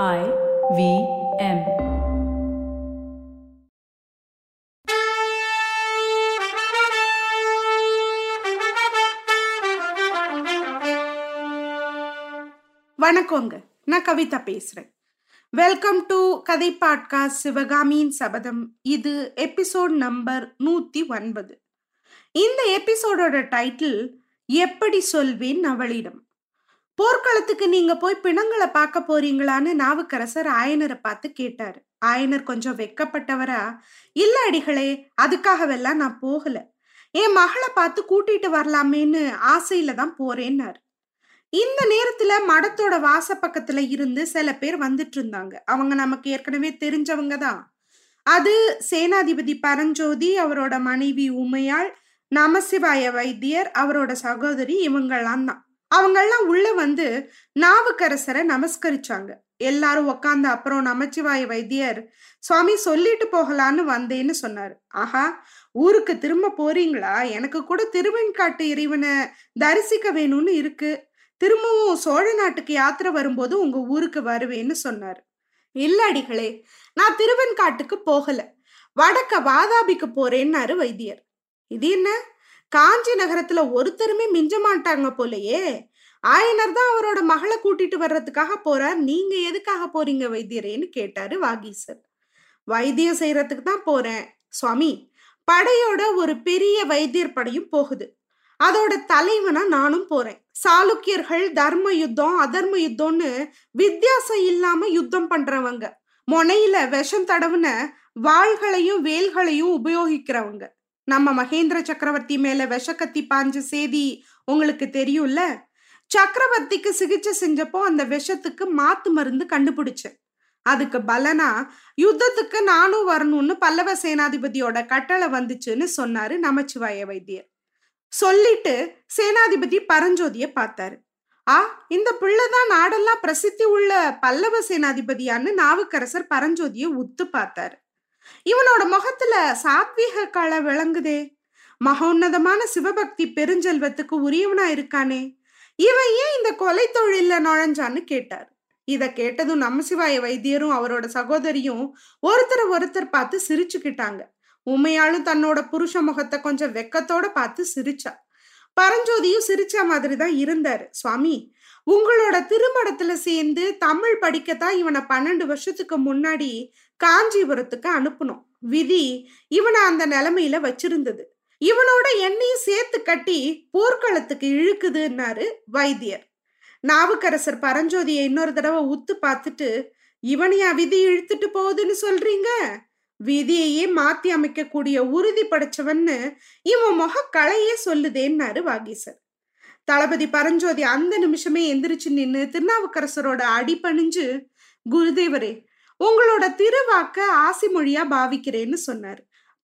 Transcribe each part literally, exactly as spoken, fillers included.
I V M. வணக்கங்க, நான் கவிதா பேசுறேன். வெல்கம் டு கதை பாட்காஸ்ட் சிவகாமியின் சபதம். இது எபிசோட் நம்பர் நூற்றி ஒன்பது. இந்த எபிசோடோட டைட்டில் எப்படி சொல்வேன் அவளிடம். போர்க்களத்துக்கு நீங்க போய் பிணங்களை பார்க்க போறீங்களான்னு நாவுக்கரசர் ஆயனரை பார்த்து கேட்டாரு. ஆயனர் கொஞ்சம் வெக்கப்பட்டவரா, இல்ல அடிகளே, அதுக்காகவெல்லாம் நான் போகல, என் மகளை பார்த்து கூட்டிட்டு வரலாமேன்னு ஆசையில தான் போறேன்னாரு. இந்த நேரத்துல மடத்தோட வாச பக்கத்துல இருந்து சில பேர் வந்துட்டு இருந்தாங்க. அவங்க நமக்கு ஏற்கனவே தெரிஞ்சவங்க தான். அது சேனாதிபதி பரஞ்சோதி, அவரோட மனைவி உமையாள், நமச்சிவாய வைத்தியர், அவரோட சகோதரி, இவங்கெல்லாம் தான். அவங்கெல்லாம் உள்ள வந்து நாவுக்கரசரை நமஸ்கரிச்சாங்க. எல்லாரும் உக்காந்த அப்புறம் நமச்சிவாய வைத்தியர், சுவாமி சொல்லிட்டு போகலான்னு வந்தேன்னு சொன்னாரு. ஆஹா, ஊருக்கு திரும்ப போறீங்களா? எனக்கு கூட திருவெண்காட்டு இறைவனை தரிசிக்க வேணும்னு இருக்கு. திரும்பவும் சோழ நாட்டுக்கு யாத்திரை வரும்போது உங்க ஊருக்கு வருவேன்னு சொன்னாரு. இல்ல அடிகளே, நான் திருவெண்காட்டுக்கு போகல, வடக்க வாதாபிக்கு போறேன்னாரு வைத்தியர். இது என்ன, காஞ்சி நகரத்துல ஒருத்தருமே மிஞ்ச மாட்டாங்க போலயே. ஆயனர் தான் அவரோட மகளை கூட்டிட்டு வர்றதுக்காக போறார், நீங்க எதுக்காக போறீங்க வைத்தியரேன்னு கேட்டாரு வாகீசர். வைத்தியம் செய்யறதுக்கு தான் போறேன் சுவாமி. படையோட ஒரு பெரிய வைத்தியர் படையும் போகுது, அதோட தலைவனா நானும் போறேன். சாளுக்கியர்கள் தர்ம யுத்தம் அதர்ம யுத்தம்னு வித்தியாசம் இல்லாம யுத்தம் பண்றவங்க, முனையில விஷம் தடவுன வாள்களையும் வேல்களையும் உபயோகிக்கிறவங்க. நம்ம மகேந்திர சக்கரவர்த்தி மேல விஷக்கத்தி பாஞ்ச செய்தி உங்களுக்கு தெரியும்ல. சக்கரவர்த்திக்கு சிகிச்சை செஞ்சப்போ அந்த விஷத்துக்கு மாத்து மருந்து கண்டுபிடிச்சேன். அதுக்கு பலனா யுத்தத்துக்கு நானும் வரணும்னு பல்லவ சேனாதிபதியோட கட்டளை வந்துச்சுன்னு சொன்னாரு நமச்சிவாய வைத்தியர். சொல்லிட்டு சேனாதிபதி பரஞ்சோதிய பார்த்தாரு. ஆ, இந்த பிள்ளைதான் நாடெல்லாம் பிரசித்தி உள்ள பல்லவ சேனாதிபதியான்னு நாவுக்கரசர் பரஞ்சோதிய உத்து பார்த்தாரு. இவனோட முகத்துல சாத்வீக கலை விளங்குதே, மகோன்னதமான சிவபக்தி பெருஞ்செல்வத்துக்கு உரியவனா இருக்கானே, இவன் ஏன் இந்த கொலை தொழில நுழைஞ்சான்னு கேட்டாரு. இத கேட்டதும் நமச்சிவாய வைத்தியரும் அவரோட சகோதரியும் ஒருத்தர் ஒருத்தர் பார்த்து சிரிச்சுக்கிட்டாங்க. உமையாளும் தன்னோட புருஷ முகத்தை கொஞ்சம் வெக்கத்தோட பார்த்து சிரிச்சா. பரஞ்சோதியும் சிரிச்ச மாதிரி தான் இருந்தாரு. சுவாமி, உங்களோட திருமணத்துல சேர்ந்து தமிழ் படிக்கத்தான் இவனை பன்னெண்டு வருஷத்துக்கு முன்னாடி காஞ்சிபுரத்துக்கு அனுப்பணும். விதி இவனை அந்த நிலைமையில வச்சிருந்தது. இவனோட எண்ணையும் சேர்த்து கட்டி போர்க்களத்துக்கு இழுக்குதுன்னாரு வைத்தியர். நாவுக்கரசர் பரஞ்சோதியை இன்னொரு தடவை உத்து பார்த்துட்டு, இவனையா விதி இழுத்துட்டு போகுதுன்னு சொல்றீங்க? விதியையே மாத்தி அமைக்கக்கூடிய உறுதி படைச்சவன்னு இவன் முக கலையே சொல்லுதேன்னாரு வாகீசர். தளபதி பரஞ்சோதி அந்த நிமிஷமே எந்திரிச்சு நின்று திருநாவுக்கரசரோட அடி பணிஞ்சு, குருதேவரே, உங்களோட திருவாக்க ஆசி மொழியா பாவிக்கிறேன்னு சொன்னாரு.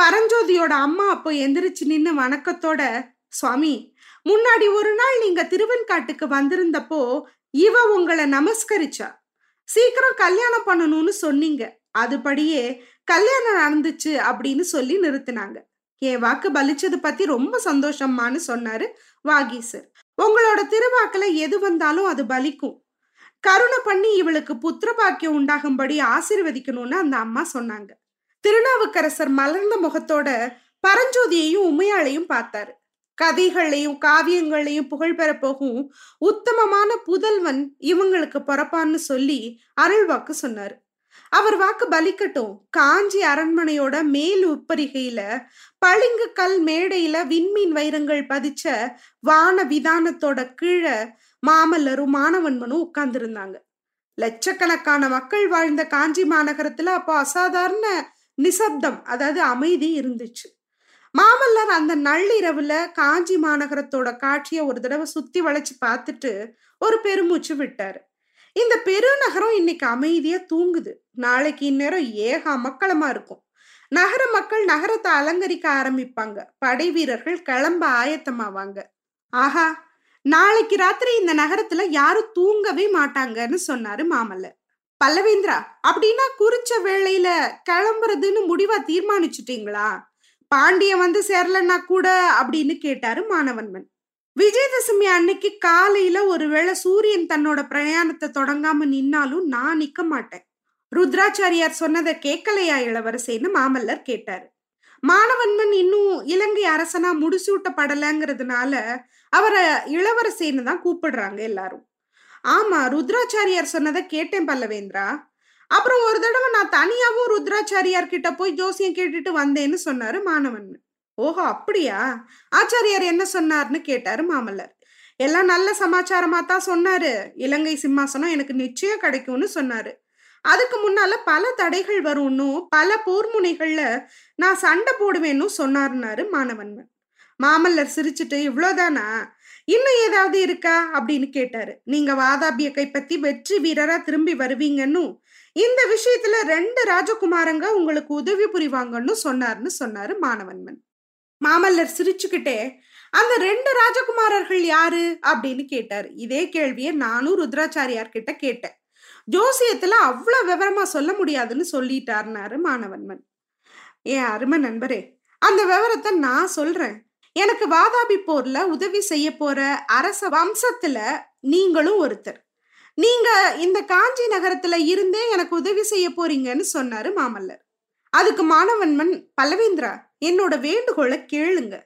பரஞ்சோதியோட அம்மா அப்போ எந்திரிச்சு நின்று வணக்கத்தோட, சுவாமி, முன்னாடி ஒரு நாள் நீங்க திருவெண்காட்டுக்கு வந்திருந்தப்போ இவ உங்களை நமஸ்கரிச்சா. சீக்கிரம் கல்யாணம் பண்ணணும்னு சொன்னீங்க, அதுபடியே கல்யாணம் நடந்துச்சு அப்படின்னு சொல்லி நிறுத்தினாங்க. என் வாக்கு பலிச்சது பத்தி ரொம்ப சந்தோஷம்மான்னு சொன்னாரு வாகீசர். உங்களோட திருவாக்குல எது வந்தாலும் அது பலிக்கும், கருணை பண்ணி இவளுக்கு புத்திர பாக்கியம் உண்டாகும்படி ஆசீர்வதிக்கணும்னு அந்த அம்மா சொன்னாங்க. திருநாவுக்கரசர் மலர்ந்த முகத்தோட பரஞ்சோதியையும் உமையாளையும் பார்த்தாரு. கதைகளையும் காவியங்களையும் புகழ்பெற போகும் உத்தமமான புதல்வன் இவங்களுக்கு பிறப்பான்னு சொல்லி அருள்வாக்கு சொன்னாரு. அவர் வாக்கு பலிக்கட்டும். காஞ்சி அரண்மனையோட மேல் உப்பரிகையில பளிங்கு கல் மேடையில விண்மீன் வைரங்கள் பதிச்ச வான விதானத்தோட கீழே மாமல்லரும் மாணவன் மனும் உட்கார்ந்துருந்தாங்க. லட்சக்கணக்கான மக்கள் வாழ்ந்த காஞ்சி மாநகரத்துல அப்போ அசாதாரண நிசப்தம், அதாவது அமைதி இருந்துச்சு. மாமல்லர் அந்த நள்ளிரவுல காஞ்சி மாநகரத்தோட காட்சியை ஒரு தடவை சுத்தி வளைச்சு பார்த்துட்டு ஒரு பெருமூச்சு விட்டாரு. இந்த பெருநகரம் இன்னைக்கு அமைதியா தூங்குது, நாளைக்கு இந்நேரம் ஏக அமக்களமா இருக்கும். நகர மக்கள் நகரத்தை அலங்கரிக்க ஆரம்பிப்பாங்க, படை வீரர்கள் கிளம்ப ஆயத்தமாவாங்க. ஆஹா, நாளைக்கு ராத்திரி இந்த நகரத்துல யாரும் தூங்கவே மாட்டாங்கன்னு சொன்னாரு மாமல்லர். பல்லவேந்திரா, அப்படின்னா குறிச்ச வேளையில கிளம்புறதுன்னு முடிவா தீர்மானிச்சுட்டீங்களா? பாண்டிய வந்து சேரலன்னா கூட அப்படின்னு கேட்டாரு மாணவன் மன். விஜயதசமி அன்னைக்கு காலையில ஒருவேளை சூரியன் தன்னோட பிரயாணத்தை தொடங்காம நின்னாலும் நான் நிக்க மாட்டேன். ருத்ராச்சாரியார் சொன்னதை கேட்கலையா இளவரசேன்னு மாமல்லர் கேட்டாரு. மாணவன் மன் இன்னும் இலங்கை அரசனா முடிசூட்டப்படலைங்கிறதுனால அவரை இளவரசேன்னு தான் கூப்பிடுறாங்க எல்லாரும். ஆமா, ருத்ராச்சாரியார் சொன்னதை கேட்டேன் பல்லவேந்திரா. அப்புறம் ஒரு தடவை நான் தனியாவும் ருத்ராச்சாரியார் கிட்ட போய் ஜோசியம் கேட்டுட்டு வந்தேன்னு சொன்னாரு மாணவன் மன். ஓஹோ, அப்படியா? ஆச்சாரியார் என்ன சொன்னார்னு கேட்டாரு மாமல்லர். எல்லாம் நல்ல சமாச்சாரமா தான் சொன்னாரு. இலங்கை சிம்மாசனம் எனக்கு நிச்சயம் கிடைக்கும்னு சொன்னாரு. அதுக்கு முன்னால பல தடைகள் வரும்னு, பல போர்முனைகள்ல நான் சண்டை போடுவேன்னு சொன்னாருனாரு மாணவன் மன். மாமல்லர் சிரிச்சுட்டு, இவ்வளவுதானா, இன்னும் ஏதாவது இருக்கா அப்படின்னு கேட்டாரு. நீங்க வாதாபிய கைப்பற்றி வெற்றி வீரரா திரும்பி வருவீங்கன்னு, இந்த விஷயத்துல ரெண்டு ராஜகுமாரங்க உங்களுக்கு உதவி புரிவாங்கன்னு சொன்னார்னு சொன்னாரு மாணவன் மன். மாமல்லர் சிரிச்சுக்கிட்டே, அந்த ரெண்டு ராஜகுமாரர்கள் யாரு அப்படின்னு கேட்டாரு. இதே கேள்வியை நானும் ருத்ராச்சாரியார் கிட்ட கேட்டேன். ஜோசியத்துல அவ்வளவு விவரமா சொல்ல முடியாதுன்னு சொல்லிட்டாருனாரு மாணவன்மன். ஏன் அருமை நண்பரே, அந்த விவரத்தை நான் சொல்றேன். எனக்கு வாதாபி போர்ல உதவி செய்ய போற அரச வம்சத்துல நீங்களும் ஒருத்தர். நீங்க இந்த காஞ்சி நகரத்துல இருந்தே எனக்கு உதவி செய்ய போறீங்கன்னு சொன்னாரு மாமல்லர். அதுக்கு மாணவன்மன், பல்லவேந்திரா, என்னோட வேண்டுகோளை கேளுங்க.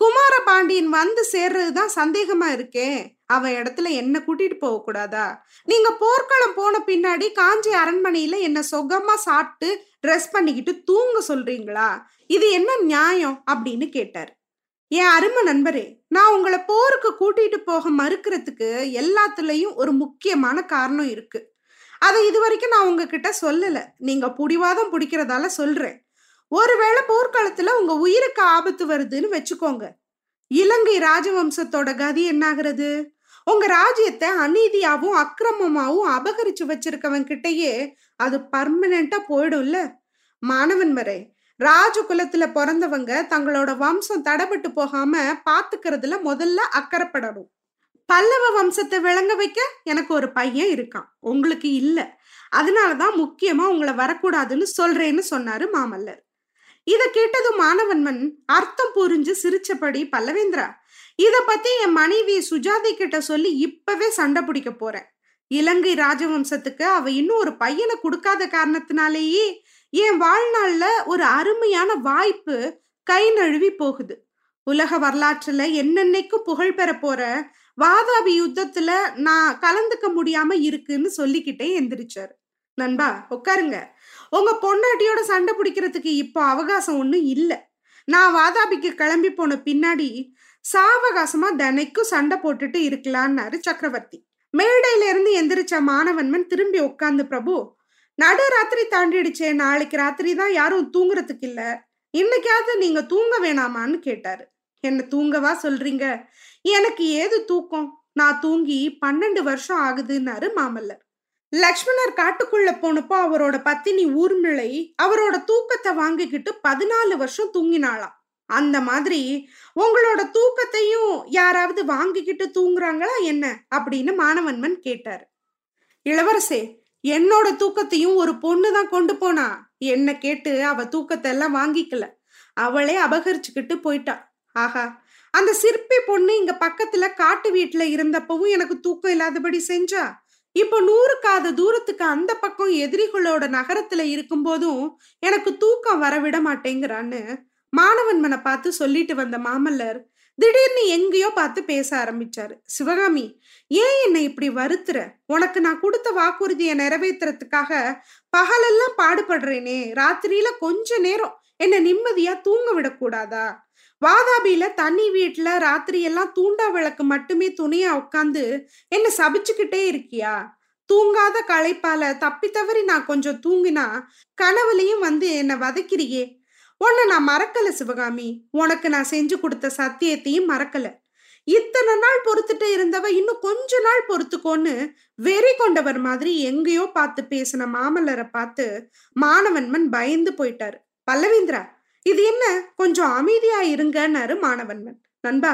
குமார பாண்டியன் வந்து சேர்றதுதான் சந்தேகமா இருக்கே, அவன் இடத்துல என்ன கூட்டிட்டு போக கூடாதா? நீங்க போர்க்களம் போன பின்னாடி காஞ்சி அரண்மனையில என்ன சொகமா சாப்பிட்டு ட்ரெஸ் பண்ணிக்கிட்டு தூங்க சொல்றீங்களா? இது என்ன நியாயம் அப்படின்னு கேட்டாரு. என் அருமை நண்பரே, நான் உங்களை போருக்கு கூட்டிட்டு போக மறுக்கிறதுக்கு எல்லாத்துலயும் ஒரு முக்கியமான காரணம் இருக்கு. அதை இது வரைக்கும் நான் உங்ககிட்ட சொல்லல, நீங்க புடிவாதம் பிடிக்கிறதால சொல்றேன். ஒருவேளை போர்க்களத்துல உங்க உயிருக்கு ஆபத்து வருதுன்னு வச்சுக்கோங்க, இலங்கை ராஜவம்சத்தோட கதி என்ன ஆகுறது? உங்க ராஜ்யத்தை அநீதியாவும் அக்கிரமமாவும் அபகரிச்சு வச்சிருக்கவன் கிட்டயே அது பர்மனண்டா போயிடும்ல. மாணவன் வரை ராஜகுலத்துல பிறந்தவங்க தங்களோட வம்சம் தடைபட்டு போகாம பாத்துக்கிறதுல முதல்ல அக்கறைப்படணும். பல்லவ வம்சத்தை விளங்க வைக்க எனக்கு ஒரு பையன் இருக்கான், உங்களுக்கு இல்லை. அதனாலதான் முக்கியமா உங்களை வரக்கூடாதுன்னு சொல்றேன்னு சொன்னாரு மாமல்லர். இதை கேட்டதும் மாணவன்மன் அர்த்தம் புரிஞ்சு சிரிச்சபடி, பல்லவேந்திரா, இத பத்தி என் மனைவி சுஜாதி கிட்ட சொல்லி இப்பவே சண்டை பிடிக்க போறேன். இலங்கை ராஜவம்சத்துக்கு அவ இன்னும் ஒரு பையனை கொடுக்காத காரணத்தினாலேயே என் வாழ்நாள்ல ஒரு அருமையான வாய்ப்பு கை நழுவி போகுது. உலக வரலாற்றுல என்னென்னைக்கும் புகழ் பெற போற வாதாபி யுத்தத்துல நான் கலந்துக்க முடியாம இருக்குன்னு சொல்லிக்கிட்டே எந்திரிச்சாரு. நண்பா, உட்காருங்க. உங்க பொண்டாட்டியோட சண்டை பிடிக்கிறதுக்கு இப்போ அவகாசம் ஒன்றும் இல்லை. நான் வாதாபிக்கு கிளம்பி போன பின்னாடி சாவகாசமா தனைக்கும் சண்டை போட்டுட்டு இருக்கலான்னாரு சக்கரவர்த்தி. மேடையில இருந்து எந்திரிச்ச மாணவன்மன் திரும்பி உட்காந்து, பிரபு, நடு ராத்திரி தாண்டிடுச்சே, நாளைக்கு ராத்திரி தான் யாரும் தூங்குறதுக்கு இல்ல, இன்னைக்காவது நீங்க தூங்க வேணாமான்னு கேட்டாரு. என்ன தூங்கவா சொல்றீங்க? எனக்கு ஏது தூக்கம், நான் தூங்கி பன்னெண்டு வருஷம் ஆகுதுன்னாரு மாமல்லர். லக்ஷ்மணர் காட்டுக்குள்ள போனப்போ அவரோட பத்தினி உர்மிளை அவரோட தூக்கத்தை வாங்கிக்கிட்டு பதினாலு வருஷம் தூங்கினாளாம். அந்த மாதிரி உங்களோட தூக்கத்தையும் யாராவது வாங்கிக்கிட்டு தூங்குறாங்களா என்ன அப்படின்னு மாணவன்மன் கேட்டாரு. இளவரசே, என்னோட தூக்கத்தையும் ஒரு பொண்ணுதான் கொண்டு போனா. என்ன கேட்டு அவ தூக்கத்தை எல்லாம் வாங்கிக்கல, அவளே அபகரிச்சுக்கிட்டு போயிட்டா. ஆஹா, அந்த சிற்பி பொண்ணு இங்க பக்கத்துல காட்டு வீட்டுல இருந்தப்பவும் எனக்கு தூக்கம் இல்லாதபடி செஞ்சா. இப்போ நூறுக்காத தூரத்துக்கு அந்த பக்கம் எதிரிகளோட நகரத்துல இருக்கும் போதும் எனக்கு தூக்கம் வரவிட மாட்டேங்கிறான்னு மாணவன் மனை பார்த்து சொல்லிட்டு வந்த மாமல்லர் திடீர்னு எங்கேயோ பார்த்து பேச ஆரம்பிச்சாரு. சிவகாமி, ஏன் என்னை இப்படி வருத்துற? உனக்கு நான் கொடுத்த வாக்குறுதியை நிறைவேற்றுறதுக்காக பகலெல்லாம் பாடுபடுறேனே, ராத்திரியில கொஞ்ச நேரம் என்னை நிம்மதியா தூங்க விடக்கூடாதா? வாதாபியில தனி வீட்டுல ராத்திரி எல்லாம் தூண்டா விளக்கு மட்டுமே துணையா உட்காந்து என்ன சபிச்சுக்கிட்டே இருக்கியா? தூங்காத களைப்பால தப்பி தவறி நான் கொஞ்சம் தூங்கினா கனவுலையும் வந்து என்னை வதைக்கிறியே. உன்னை நான் மறக்கல சிவகாமி, உனக்கு நான் செஞ்சு கொடுத்த சத்தியத்தையும் மறக்கல. இத்தனை நாள் பொறுத்துட்டு இருந்தவ இன்னும் கொஞ்ச நாள் பொறுத்துக்கோன்னு வெறி கொண்டவர் மாதிரி எங்கேயோ பார்த்து பேசின மாமல்லரை பார்த்து மாணவன்மன் பயந்து போயிட்டாரு. பல்லவேந்திரா, இது என்ன, கொஞ்சம் அமைதியா இருங்கன்னாரு மாணவன்மன். நண்பா,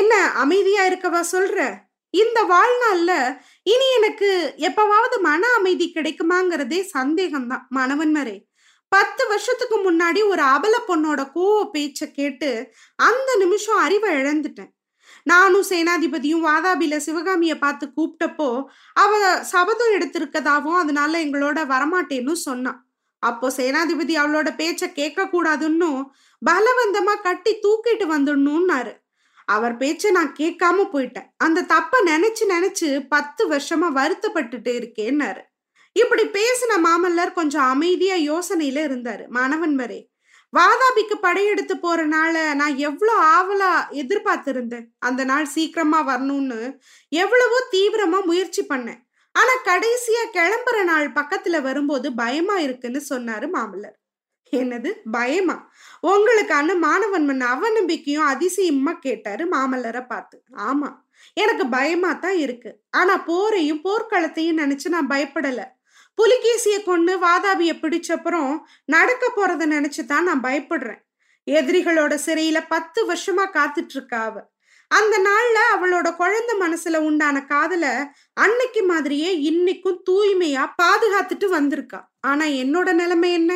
என்ன அமைதியா இருக்கவா சொல்ற? இந்த வாழ்நாள்ல இனி எனக்கு எப்பவாவது மன அமைதி கிடைக்குமாங்கிறதே சந்தேகம்தான் மாணவன்மரே. பத்து வருஷத்துக்கு முன்னாடி ஒரு அபல பொண்ணோட கோவ பேச்ச கேட்டு அந்த நிமிஷம் அறிவை இழந்துட்டேன். நானும் சேனாதிபதியும் வாதாபியில சிவகாமியை பார்த்து கூப்பிட்டப்போ அவ சபதம் எடுத்திருக்கதாவும் அதனால எங்களோட வரமாட்டேன்னு சொன்னான். அப்போ சேனாதிபதி அவளோட பேச்ச கேட்க கூடாதுன்னு பலவந்தமா கட்டி தூக்கிட்டு வந்துடணும்னாரு. அவர் பேச்ச நான் கேட்காம போயிட்டேன். அந்த தப்ப நினைச்சு நினைச்சு பத்து வருஷமா வருத்தப்பட்டுட்டு இருக்கேன்னாரு. இப்படி பேசின மாமல்லர் கொஞ்சம் அமைதியா யோசனையில இருந்தாரு. மாணவன்மரே, வாதாபிக்கு படையெடுத்து போற நாளை நான் எவ்வளோ ஆவலா எதிர்பார்த்திருந்தேன். அந்த நாள் சீக்கிரமா வரணும்னு எவ்வளவோ தீவிரமா முயற்சி பண்ணேன். ஆனா கடைசியா கிளம்புற நாள் பக்கத்துல வரும்போது பயமா இருக்குன்னு சொன்னாரு மாமல்லர். என்னது பயமா? உங்களுக்கான மாணவன் மன் அவநம்பிக்கையும் அதிசயமா கேட்டாரு மாமல்லரை பார்த்து. ஆமா, எனக்கு பயமா தான் இருக்கு. ஆனா போரையும் போர்க்களத்தையும் நினைச்சு நான் பயப்படல. புலிகேசிய கொண்டு வாதாபிய பிடிச்சப்புறம் நடக்க போறத நினைச்சுதான் நான் பயப்படுறேன். எதிரிகளோட சிறையில பத்து வருஷமா காத்துட்டு இருக்கா அவ. அந்த நாள்ல அவளோட குழந்தை மனசுல உண்டான காதல அன்னைக்கு மாதிரியே இன்னைக்கும் தூய்மையா பாதுகாத்துட்டு வந்திருக்கா. ஆனா என்னோட நிலைமை என்ன?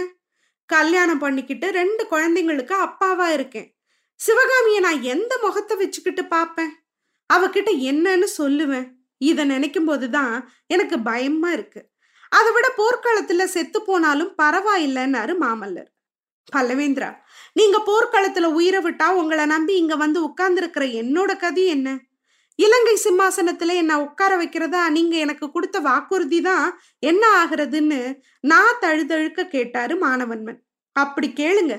கல்யாணம் பண்ணிக்கிட்டு ரெண்டு குழந்தைங்களுக்கு அப்பாவா இருக்கேன். சிவகாமிய நான் எந்த முகத்தை வச்சுக்கிட்டு பாப்பேன்? அவகிட்ட என்னன்னு சொல்லுவேன்? இத நினைக்கும் போதுதான் எனக்கு பயமா இருக்கு. அதை விட போர்க்களத்துல செத்து போனாலும் பரவாயில்லைன்னாரு மாமல்லர். பல்லவேந்திரா, நீங்க போர்க்களத்துல உயிரை விட்டா உங்களை நம்பி இங்க வந்து உட்கார்ந்துருக்கிற என்னோட கதி என்ன? இலங்கை சிம்மாசனத்துல என்ன உட்கார வைக்கிறதா நீங்க எனக்கு கொடுத்த வாக்குறுதி தான் என்ன ஆகுறதுன்னு நான் தழுதழுக்க கேட்டாரு மாணவன்மன். அப்படி கேளுங்க,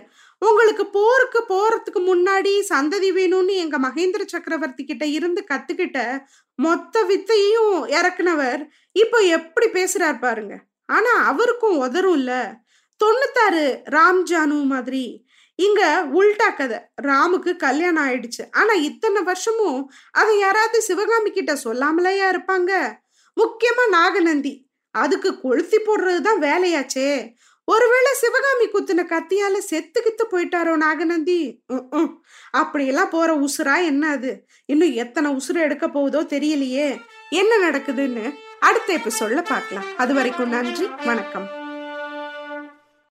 உங்களுக்கு போருக்கு போறதுக்கு முன்னாடி சந்ததி வேணும்னு எங்க மகேந்திர சக்கரவர்த்தி கிட்ட இருந்து கத்துக்கிட்ட மொத்த வித்தையும் இறக்குனவர் இப்ப எப்படி பேசுறாரு பாருங்க. ஆனா அவருக்கும் உதரும் இல்ல. தொண்ணூத்தாறு ராம்ஜானு மாதிரி இங்க உல்டா கதை. ராமுக்கு கல்யாணம் ஆயிடுச்சு. ஆனா இத்தனை வருஷமும் அதை யாராவது சிவகாமி கிட்ட சொல்லாமலையா இருப்பாங்க? முக்கியமா நாகநந்தி, அதுக்கு கொளுத்தி போடுறதுதான் வேலையாச்சே. ஒருவேளை சிவகாமி குத்துன கத்தியால செத்துக்கித்து போயிட்டாரோ நாகநந்தி? உம், அப்படியெல்லாம் போற உசுரா என்ன அது? இன்னும் எத்தனை உசுறு எடுக்க போகுதோ தெரியலையே. என்ன நடக்குதுன்னு அடுத்த எபிசோட்ல பார்க்கலாம். அது வரைக்கும் நன்றி, வணக்கம்.